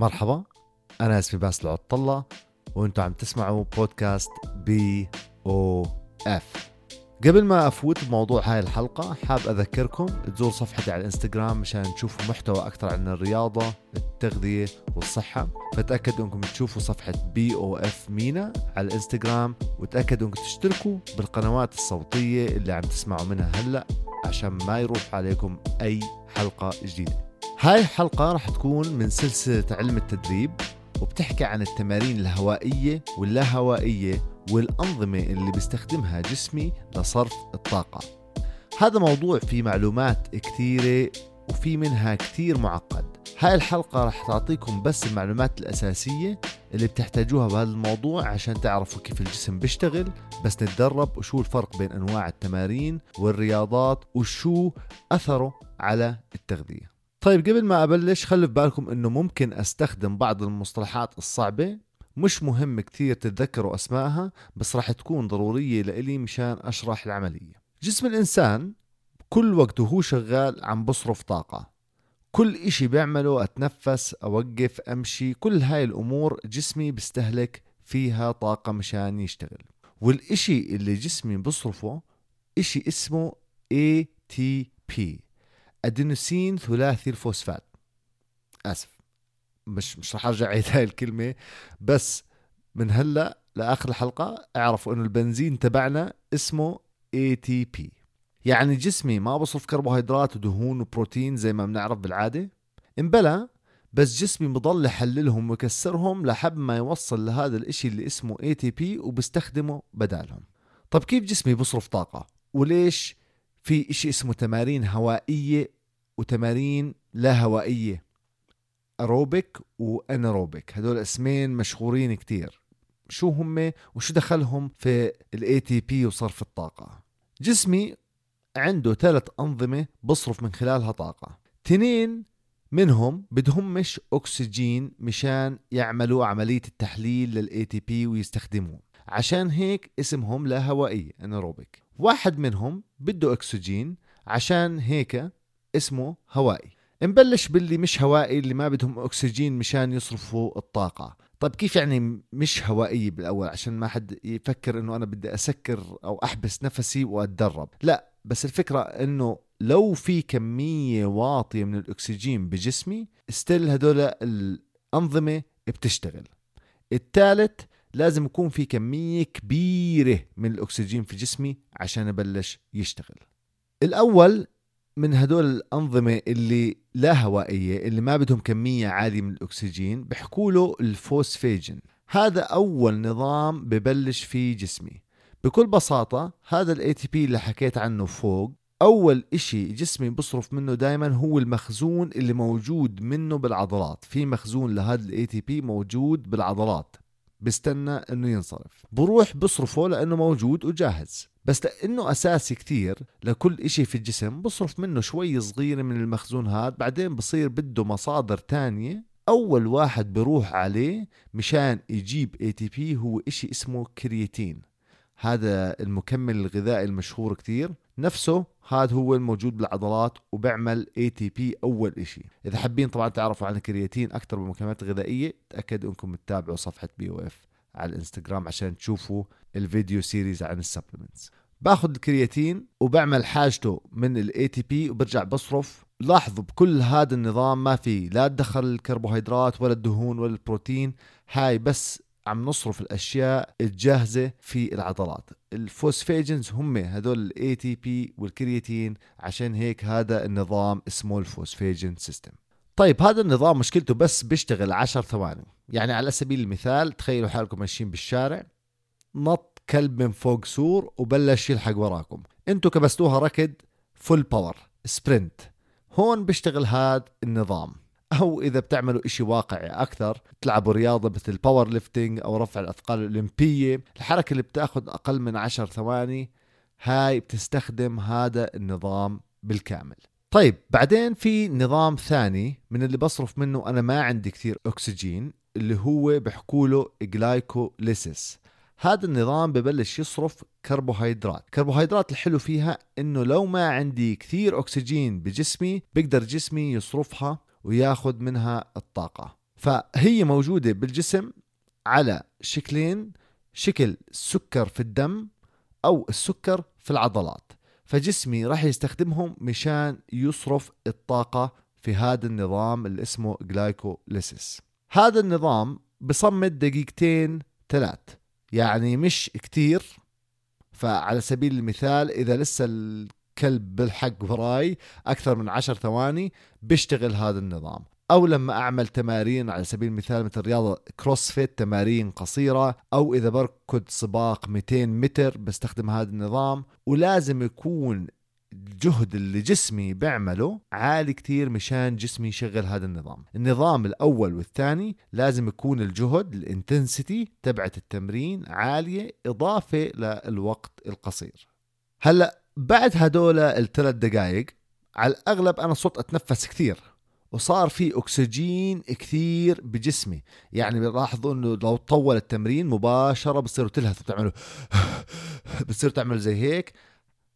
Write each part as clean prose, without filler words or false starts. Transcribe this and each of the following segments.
مرحبا، أنا اسمي باسل العطلة وانتوا عم تسمعوا بودكاست BOF. قبل ما أفوت بموضوع هاي الحلقة حاب أذكركم تزور صفحتي على الانستغرام مشان تشوفوا محتوى أكثر عن الرياضة، التغذية والصحة. فتأكدوا أنكم تشوفوا صفحة BOF مينا على الانستغرام، وتأكدوا أنكم تشتركوا بالقنوات الصوتية اللي عم تسمعوا منها هلأ عشان ما يروح عليكم أي حلقة جديدة. هاي الحلقة رح تكون من سلسلة علم التدريب، وبتحكي عن التمارين الهوائية واللاهوائية والأنظمة اللي بيستخدمها جسمي لصرف الطاقة. هذا موضوع فيه معلومات كتيرة وفي منها كتير معقد. هاي الحلقة رح تعطيكم بس المعلومات الأساسية اللي بتحتاجوها بهذا الموضوع عشان تعرفوا كيف الجسم بيشتغل بس نتدرب، وشو الفرق بين أنواع التمارين والرياضات، وشو أثره على التغذية. طيب قبل ما أبلش خلوا في بالكم أنه ممكن أستخدم بعض المصطلحات الصعبة، مش مهم كتير تتذكروا أسمائها بس راح تكون ضرورية لإلي مشان أشرح العملية. جسم الإنسان كل وقته هو شغال عم بصرف طاقة، كل إشي بيعمله، أتنفس، أوقف، أمشي، كل هاي الأمور جسمي بيستهلك فيها طاقة مشان يشتغل. والإشي اللي جسمي بصرفه إشي اسمه ATP، أدينوسين ثلاثي الفوسفات. آسف مش رح أرجع عيد هاي الكلمة، بس من هلأ لآخر الحلقة أعرفوا أنه البنزين تبعنا اسمه ATP. يعني جسمي ما بصرف كربوهيدرات ودهون وبروتين زي ما بنعرف بالعادة، إمبلا بس جسمي بضل يحللهم ويكسرهم لحد ما يوصل لهذا الإشي اللي اسمه ATP وبستخدمه بدالهم. طب كيف جسمي بصرف طاقة؟ وليش في إشي اسمه تمارين هوائية وتمارين لا هوائية، أروبيك وأناروبيك؟ هدول اسمين مشهورين كتير، شو هم وشو دخلهم في الATP وصرف الطاقة؟ جسمي عنده 3 أنظمة بصرف من خلالها طاقة، 2 منهم بدهمش أكسجين مشان يعملوا عملية التحليل للATP ويستخدموه، عشان هيك اسمهم لا هوائية أناروبيك. 1 منهم بده أكسجين عشان هيك اسمه هوائي. نبلش باللي مش هوائي، اللي ما بدهم أكسجين مشان يصرفوا الطاقة. طب كيف يعني مش هوائي بالأول؟ عشان ما حد يفكر إنه أنا بدي أسكر أو أحبس نفسي وأتدرب، لا، بس الفكرة إنه لو في كمية واطية من الأكسجين بجسمي استل هدول الأنظمة بتشتغل. 3 لازم يكون في كمية كبيرة من الأكسجين في جسمي عشان أبلش يشتغل. الأول من هدول الأنظمة اللي لا هوائية اللي ما بدهم كمية عالية من الأكسجين بحكوله الفوسفاجين. هذا أول نظام ببلش فيه جسمي. بكل بساطة هذا الATP اللي حكيت عنه فوق، أول إشي جسمي بصرف منه دايما هو المخزون اللي موجود منه بالعضلات. في مخزون لهذا الATP موجود بالعضلات، بستنى انه ينصرف، بروح بصرفه لانه موجود وجاهز. بس لانه اساسي كتير لكل اشي في الجسم بصرف منه شوي صغيرة من المخزون هاد، بعدين بصير بده مصادر تانية. اول واحد بروح عليه مشان يجيب ATP هو اشي اسمه كرياتين، هذا المكمل الغذائي المشهور كتير، نفسه هذا هو الموجود بالعضلات وبعمل ATP أول إشي. إذا حابين طبعا تعرفوا عن الكرياتين أكتر بالمكملات الغذائية تأكدوا أنكم تتابعوا صفحة BOF على الانستغرام عشان تشوفوا الفيديو سيريز عن السبلمنتس. باخد الكرياتين وبعمل حاجته من الATP وبرجع بصرف. لاحظوا بكل هذا النظام ما في لا تدخل الكربوهيدرات ولا الدهون ولا البروتين، هاي بس عم نصرف الأشياء الجاهزة في العضلات. الفوسفاجينز هم هدول ATP والكرياتين، عشان هيك هذا النظام اسمه الفوسفاجين سيستم. طيب هذا النظام مشكلته بس بيشتغل 10 ثواني. يعني على سبيل المثال تخيلوا حالكم ماشيين بالشارع، نط كلب من فوق سور وبلش يلحق وراكم، انتوا كبستوها ركض فول باور سبرنت، هون بيشتغل هذا النظام. أو إذا بتعملوا إشي واقعي أكثر، تلعبوا رياضة مثل باور ليفتنج أو رفع الأثقال الأولمبية، الحركة اللي بتأخذ أقل من 10 ثواني هاي بتستخدم هذا النظام بالكامل. طيب بعدين في نظام ثاني من اللي بصرف منه أنا ما عندي كثير أكسجين، اللي هو بحكوله إجلايكوليسيس. هذا النظام ببلش يصرف كربوهيدرات. كربوهيدرات الحلو فيها إنه لو ما عندي كثير أكسجين بجسمي بقدر جسمي يصرفها وياخد منها الطاقة. فهي موجودة بالجسم على شكلين، شكل السكر في الدم أو السكر في العضلات، فجسمي راح يستخدمهم مشان يصرف الطاقة في هذا النظام اللي اسمه إجلايكوليسيس. هذا النظام بصمد دقيقتين ثلاث، يعني مش كتير. فعلى سبيل المثال إذا لسه الكلب بالحق وراي أكثر من 10 ثواني بيشتغل هذا النظام، أو لما أعمل تمارين على سبيل المثال مثل رياضة كروس فيت تمارين قصيرة، أو إذا بركض سباق 200 متر بستخدم هذا النظام. ولازم يكون الجهد اللي جسمي بعمله عالي كتير مشان جسمي يشغل هذا النظام. النظام الأول والثاني لازم يكون الجهد الانتنسيتي تبعت التمرين عالية إضافة للوقت القصير. هلأ بعد هدولة 3 دقايق على الأغلب أنا صرت أتنفس كتير وصار في أكسجين كثير بجسمي، يعني بلاحظوا أنه لو طول التمرين مباشرة بصيروا تلهثوا بتصيروا تعملوا زي هيك.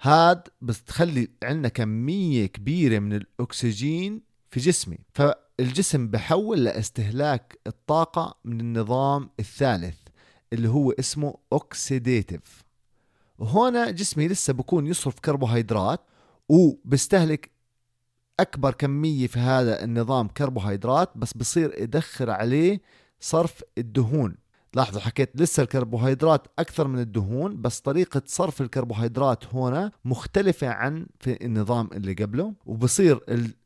هاد بتخلي عندنا كمية كبيرة من الأكسجين في جسمي، فالجسم بحول لاستهلاك الطاقة من النظام الثالث اللي هو اسمه أوكسيديتف. وهنا جسمي لسه بكون يصرف كربوهيدرات وبستهلك أكبر كمية في هذا النظام كربوهيدرات، بس بصير يدخر عليه صرف الدهون. لاحظوا حكيت لسه الكربوهيدرات أكثر من الدهون، بس طريقة صرف الكربوهيدرات هنا مختلفة عن في النظام اللي قبله، وبصير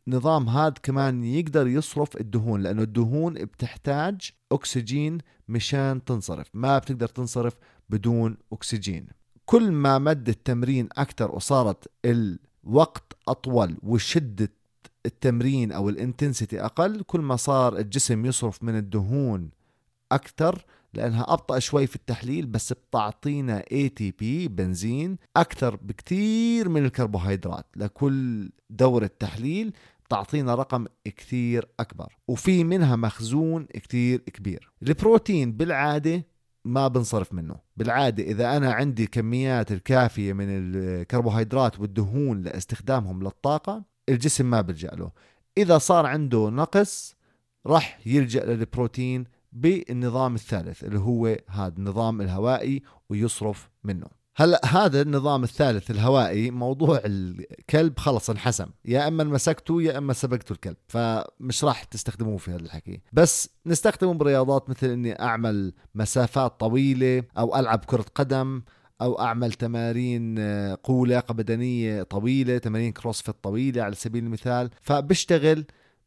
النظام هذا كمان يقدر يصرف الدهون، لأنه الدهون بتحتاج أكسجين مشان تنصرف، ما بتقدر تنصرف بدون أكسجين. كل ما مد التمرين أكثر وصارت الوقت أطول وشدة التمرين أو الانتنسيتي أقل، كل ما صار الجسم يصرف من الدهون أكثر، لأنها أبطأ شوي في التحليل، بس بتعطينا ATP بنزين أكثر بكتير من الكربوهيدرات. لكل دورة تحليل بتعطينا رقم كتير أكبر، وفي منها مخزون كتير كبير. البروتين بالعادة ما بنصرف منه، بالعادة إذا أنا عندي كميات الكافية من الكربوهيدرات والدهون لاستخدامهم للطاقة الجسم ما بلجأ له. إذا صار عنده نقص راح يلجأ للبروتين بالنظام الثالث اللي هو هذا النظام الهوائي ويصرف منه. هلأ هذا النظام الثالث الهوائي موضوع الكلب خلص انحسم، يا أما مسكته يا أما سبقته الكلب، فمش راح تستخدموه في هذا الحكي. بس نستخدمه برياضات مثل أني أعمل مسافات طويلة، أو ألعب كرة قدم، أو أعمل تمارين قوة لياقة بدنية طويلة، تمارين كروسفيت طويلة على سبيل المثال. فبشتغل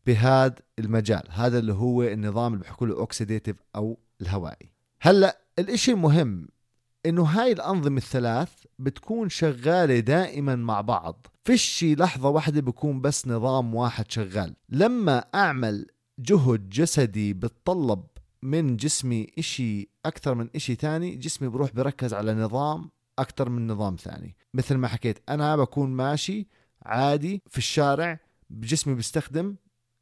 بهذا المجال، هذا اللي هو النظام اللي بحكوله أوكسيديتف أو الهوائي. هلأ الإشي المهم إنه هاي الأنظمة الثلاث بتكون شغالة دائما مع بعض، فيش لحظة واحدة بيكون بس نظام واحد شغال. لما أعمل جهد جسدي بتطلب من جسمي إشي أكثر من إشي تاني، جسمي بروح بركز على نظام أكثر من نظام ثاني. مثل ما حكيت أنا بكون ماشي عادي في الشارع، جسمي بيستخدم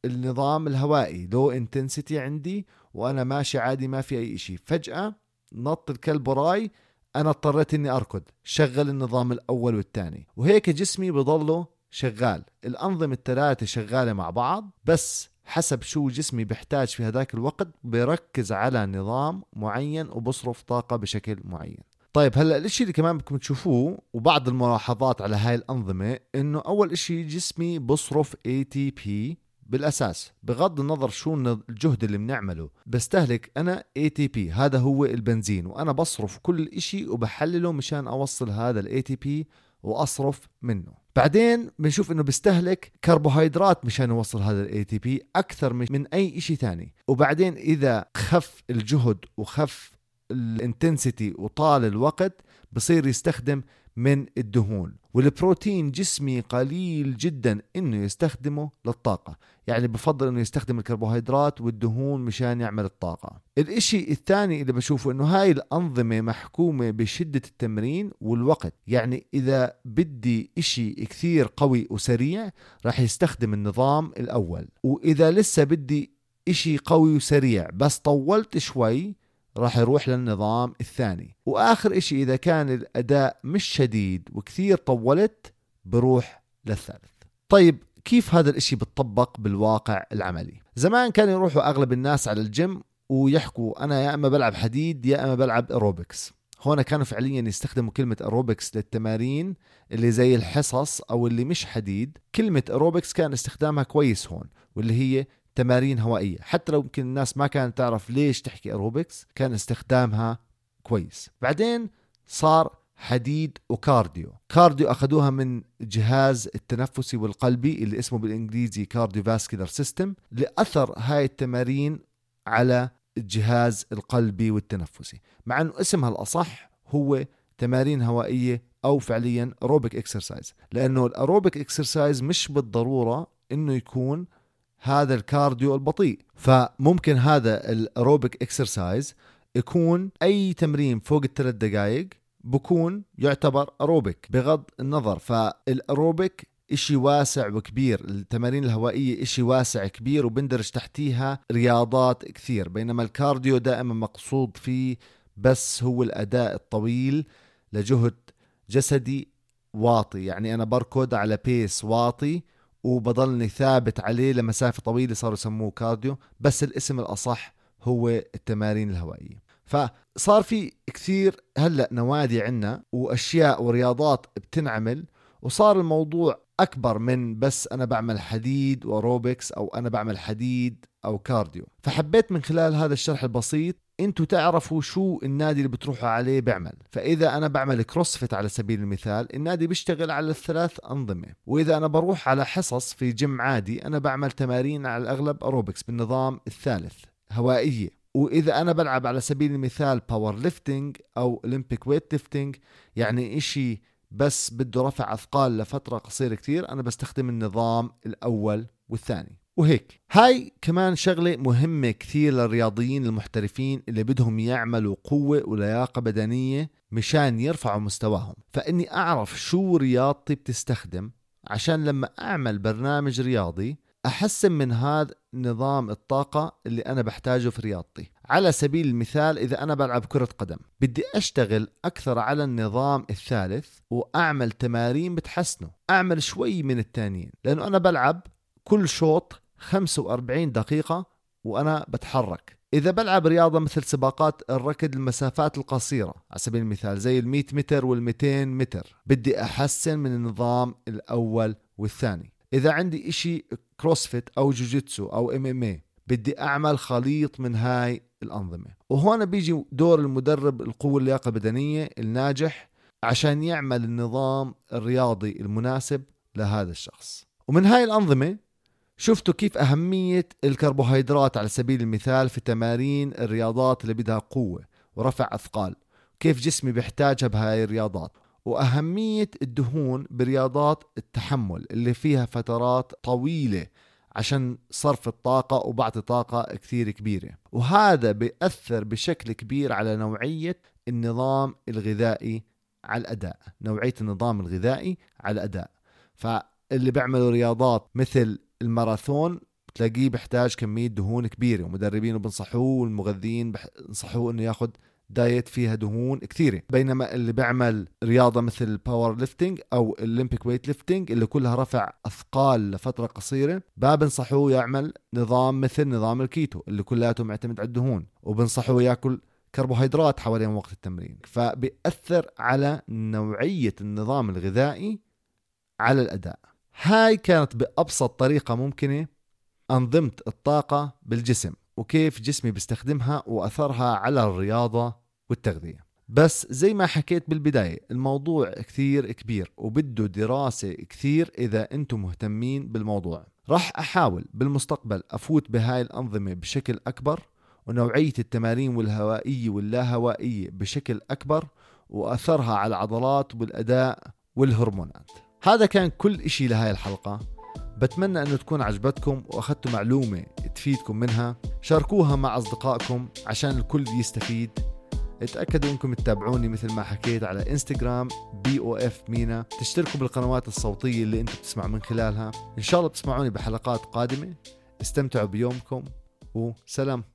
النظام الهوائي low intensity عندي، وأنا ماشي عادي ما في أي إشي. فجأة نط الكلب وراي، أنا اضطريت إني أركض، شغل النظام الأول والثاني، وهيك جسمي بضله شغال. الأنظمة الثلاثة شغالة مع بعض، بس حسب شو جسمي بحتاج في هذاك الوقت بركز على نظام معين وبصرف طاقة بشكل معين. طيب هلأ الاشي اللي كمان بدكم تشوفوه وبعض الملاحظات على هاي الأنظمة، إنه أول اشي جسمي بصرف ATP بالأساس، بغض النظر شو الجهد اللي بنعمله بستهلك أنا ATP، هذا هو البنزين، وأنا بصرف كل إشي وبحلله مشان أوصل هذا الATP وأصرف منه. بعدين بنشوف إنه بستهلك كربوهيدرات مشان أوصل هذا الATP أكثر من أي إشي تاني. وبعدين إذا خف الجهد وخف الانتنسيتي وطال الوقت بصير يستخدم من الدهون، والبروتين جسمي قليل جدا انه يستخدمه للطاقة، يعني بفضل انه يستخدم الكربوهيدرات والدهون مشان يعمل الطاقة. الاشي الثاني اللي بشوفه انه هاي الانظمة محكومة بشدة التمرين والوقت، يعني اذا بدي اشي كثير قوي وسريع راح يستخدم النظام الاول، واذا لسه بدي اشي قوي وسريع بس طولت شوي راح يروح للنظام الثاني. وآخر إشي إذا كان الأداء مش شديد وكثير طولت بروح للثالث. طيب كيف هذا الاشي بتطبق بالواقع العملي. زمان كان يروحوا اغلب الناس على الجيم ويحكوا انا يا اما بلعب حديد يا اما بلعب ايروبكس. هون كانوا فعليا يستخدموا كلمة ايروبكس للتمارين اللي زي الحصص او اللي مش حديد. كلمة ايروبكس كان استخدامها كويس هون، واللي هي تمارين هوائية، حتى لو يمكن الناس ما كانت تعرف ليش تحكي ايروبكس كان استخدامها كويس. بعدين صار حديد وكارديو. كارديو أخذوها من جهاز التنفسي والقلبي اللي اسمه بالإنجليزي cardiovascular system، لأثر هاي التمارين على الجهاز القلبي والتنفسي، مع أنه اسمها الأصح هو تمارين هوائية أو فعليا aerobic exercise، لأنه الأروبيك exercise مش بالضرورة أنه يكون هذا الكارديو البطيء. فممكن هذا الأروبيك exercise يكون أي تمرين فوق ال3 دقائق بكون يعتبر أروبيك بغض النظر. فالأروبيك إشي واسع وكبير، التمارين الهوائية إشي واسع كبير وبندرج تحتيها رياضات كثير، بينما الكارديو دائما مقصود فيه بس هو الأداء الطويل لجهد جسدي واطي. يعني أنا بركض على بيس واطي وبضلني ثابت عليه لمسافة طويلة، صاروا يسموه كارديو، بس الاسم الأصح هو التمارين الهوائية. فصار في كثير هلأ نوادي عنا وأشياء ورياضات بتنعمل، وصار الموضوع أكبر من بس أنا بعمل حديد وأروبكس أو أنا بعمل حديد أو كارديو. فحبيت من خلال هذا الشرح البسيط أنتوا تعرفوا شو النادي اللي بتروحوا عليه بعمل. فإذا أنا بعمل كروس فيت على سبيل المثال، النادي بيشتغل على 3 أنظمة، وإذا أنا بروح على حصص في جيم عادي أنا بعمل تمارين على الأغلب أروبكس بالنظام الثالث هوائية. وإذا أنا بلعب على سبيل المثال باور ليفتنج أو أولمبيك ويت ليفتنج، يعني إشي بس بده رفع أثقال لفترة قصيرة كتير، أنا بستخدم النظام الأول والثاني وهيك. هاي كمان شغلة مهمة كثير للرياضيين المحترفين اللي بدهم يعملوا قوة ولياقة بدنية مشان يرفعوا مستواهم، فإني أعرف شو رياضتي بتستخدم عشان لما أعمل برنامج رياضي أحسن من هذا نظام الطاقة اللي أنا بحتاجه في رياضتي. على سبيل المثال إذا أنا بلعب كرة قدم بدي أشتغل أكثر على النظام الثالث وأعمل تمارين بتحسنه، أعمل شوي من التانيين، لأنه أنا بلعب كل شوط 45 دقيقة وأنا بتحرك. إذا بلعب رياضة مثل سباقات الركض المسافات القصيرة على سبيل المثال زي 100 متر وال200 متر، بدي أحسن من النظام الأول والثاني. إذا عندي إشي كروسفيت أو جوجيتسو أو MMA بدي أعمل خليط من هاي الأنظمة. وهنا بيجي دور المدرب القوة واللياقة البدنية الناجح عشان يعمل النظام الرياضي المناسب لهذا الشخص. ومن هاي الأنظمة شفتوا كيف أهمية الكربوهيدرات على سبيل المثال في تمارين الرياضات اللي بدها قوة ورفع أثقال، كيف جسمي بيحتاجها بهاي الرياضات، وأهمية الدهون برياضات التحمل اللي فيها فترات طويلة عشان صرف الطاقة وبعطي طاقة كثير كبيرة. وهذا بيأثر بشكل كبير على نوعية النظام الغذائي على الأداء، نوعية النظام الغذائي على الأداء. فاللي بيعملوا رياضات مثل الماراثون بتلاقيه بيحتاج كمية دهون كبيرة، ومدربينه بنصحوه والمغذيين بنصحوه إنه ياخد دايت فيها دهون كثيرة، بينما اللي بعمل رياضة مثل باور ليفتنج أو أولمبيك ويت ليفتنج اللي كلها رفع أثقال لفترة قصيرة، بنصحه يعمل نظام مثل نظام الكيتو اللي كلياته معتمد على الدهون، وبنصحه يأكل كربوهيدرات حوالين وقت التمرين. فبيأثر على نوعية النظام الغذائي على الأداء. هاي كانت بأبسط طريقة ممكنة أنظمة الطاقة بالجسم وكيف جسمي بيستخدمها وأثرها على الرياضة والتغذية. بس زي ما حكيت بالبداية الموضوع كثير كبير وبده دراسة كثير إذا أنتم مهتمين بالموضوع. راح أحاول بالمستقبل أفوت بهاي الأنظمة بشكل أكبر، ونوعية التمارين والهوائية واللاهوائية بشكل أكبر، وأثرها على العضلات والأداء والهرمونات. هذا كان كل إشي لهاي الحلقة، بتمنى أنه تكون عجبتكم وأخذتوا معلومة تفيدكم منها. شاركوها مع أصدقائكم عشان الكل يستفيد. اتأكدوا أنكم تتابعوني مثل ما حكيت على إنستغرام BOF مينا، تشتركوا بالقنوات الصوتية اللي أنتوا بتسمعوا من خلالها. إن شاء الله بتسمعوني بحلقات قادمة. استمتعوا بيومكم وسلام.